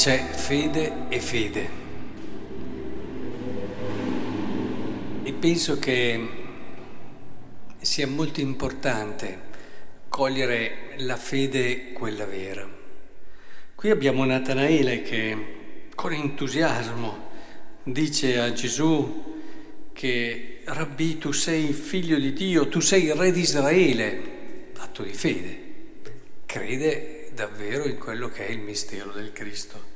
c'è fede e fede. E penso che sia molto importante cogliere la fede, quella vera. Qui abbiamo Natanaele che con entusiasmo dice a Gesù che Rabbì, tu sei il figlio di Dio, tu sei il re di Israele. Atto di fede, crede davvero in quello che è il mistero del Cristo.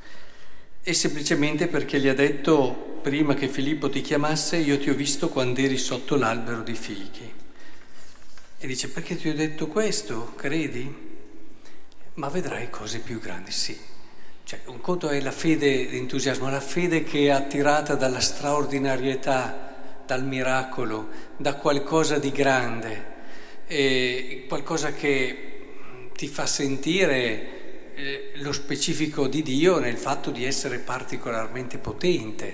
E semplicemente perché gli ha detto: prima che Filippo ti chiamasse io ti ho visto quando eri sotto l'albero di fichi. E dice: perché ti ho detto questo? Credi? Ma vedrai cose più grandi, sì. Cioè, un conto è la fede, l'entusiasmo, la fede che è attirata dalla straordinarietà, dal miracolo, da qualcosa di grande, e qualcosa che ti fa sentire lo specifico di Dio nel fatto di essere particolarmente potente.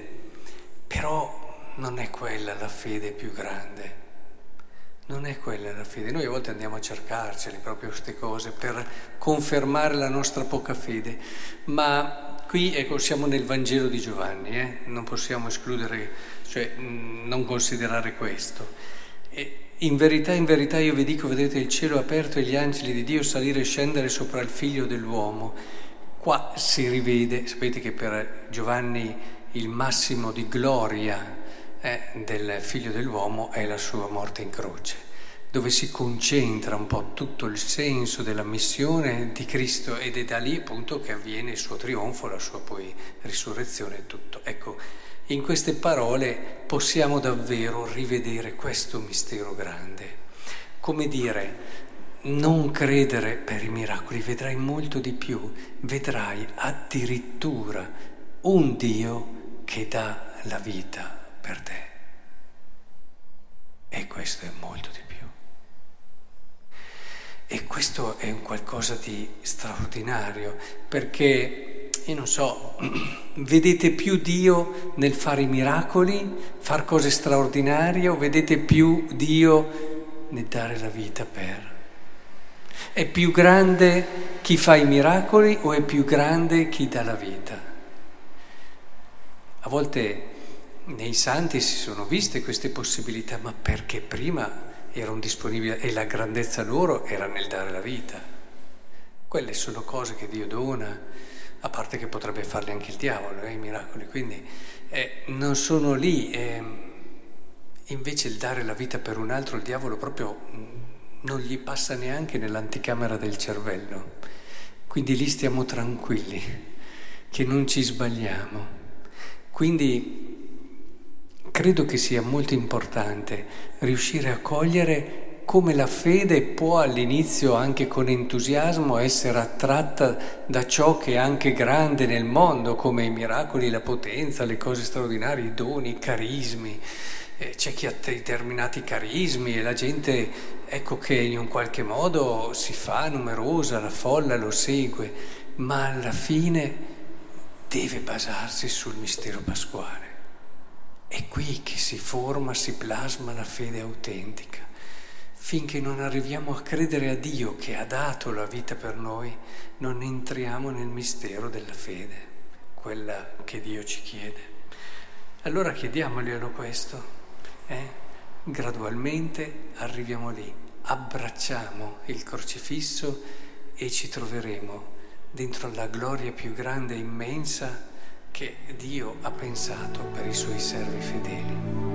Però non è quella la fede più grande, non è quella la fede. Noi a volte andiamo a cercarceli proprio queste cose per confermare la nostra poca fede, ma qui, ecco, siamo nel Vangelo di Giovanni, non possiamo escludere, cioè non considerare questo. E in verità io vi dico, vedete il cielo aperto e gli angeli di Dio salire e scendere sopra il Figlio dell'uomo. Qua si rivede, sapete che per Giovanni il massimo di gloria del Figlio dell'uomo è la sua morte in croce, dove si concentra un po' tutto il senso della missione di Cristo, ed è da lì appunto che avviene il suo trionfo, la sua poi risurrezione e tutto. Ecco, in queste parole possiamo davvero rivedere questo mistero grande. Come dire, non credere per i miracoli, vedrai molto di più, vedrai addirittura un Dio che dà la vita per te. E questo è molto di più. E questo è un qualcosa di straordinario, perché io non so, vedete più Dio nel fare i miracoli, far cose straordinarie, o vedete più Dio nel dare la vita per? È più grande chi fa i miracoli o è più grande chi dà la vita? A volte nei santi si sono viste queste possibilità, ma perché prima erano disponibili e la grandezza loro era nel dare la vita. Quelle sono cose che Dio dona, a parte che potrebbe farli anche il diavolo, i miracoli, quindi non sono lì. Invece il dare la vita per un altro, il diavolo proprio non gli passa neanche nell'anticamera del cervello, quindi lì stiamo tranquilli che non ci sbagliamo. Quindi credo che sia molto importante riuscire a cogliere come la fede può all'inizio, anche con entusiasmo, essere attratta da ciò che è anche grande nel mondo, come i miracoli, la potenza, le cose straordinarie, i doni, i carismi. C'è chi ha determinati carismi e la gente, ecco, che in un qualche modo si fa numerosa, la folla lo segue, ma alla fine deve basarsi sul mistero pasquale. È qui che si forma, si plasma la fede autentica. Finché non arriviamo a credere a Dio che ha dato la vita per noi, non entriamo nel mistero della fede, quella che Dio ci chiede. Allora chiediamoglielo questo, gradualmente arriviamo lì, abbracciamo il crocifisso e ci troveremo dentro la gloria più grande e immensa che Dio ha pensato per i suoi servi fedeli.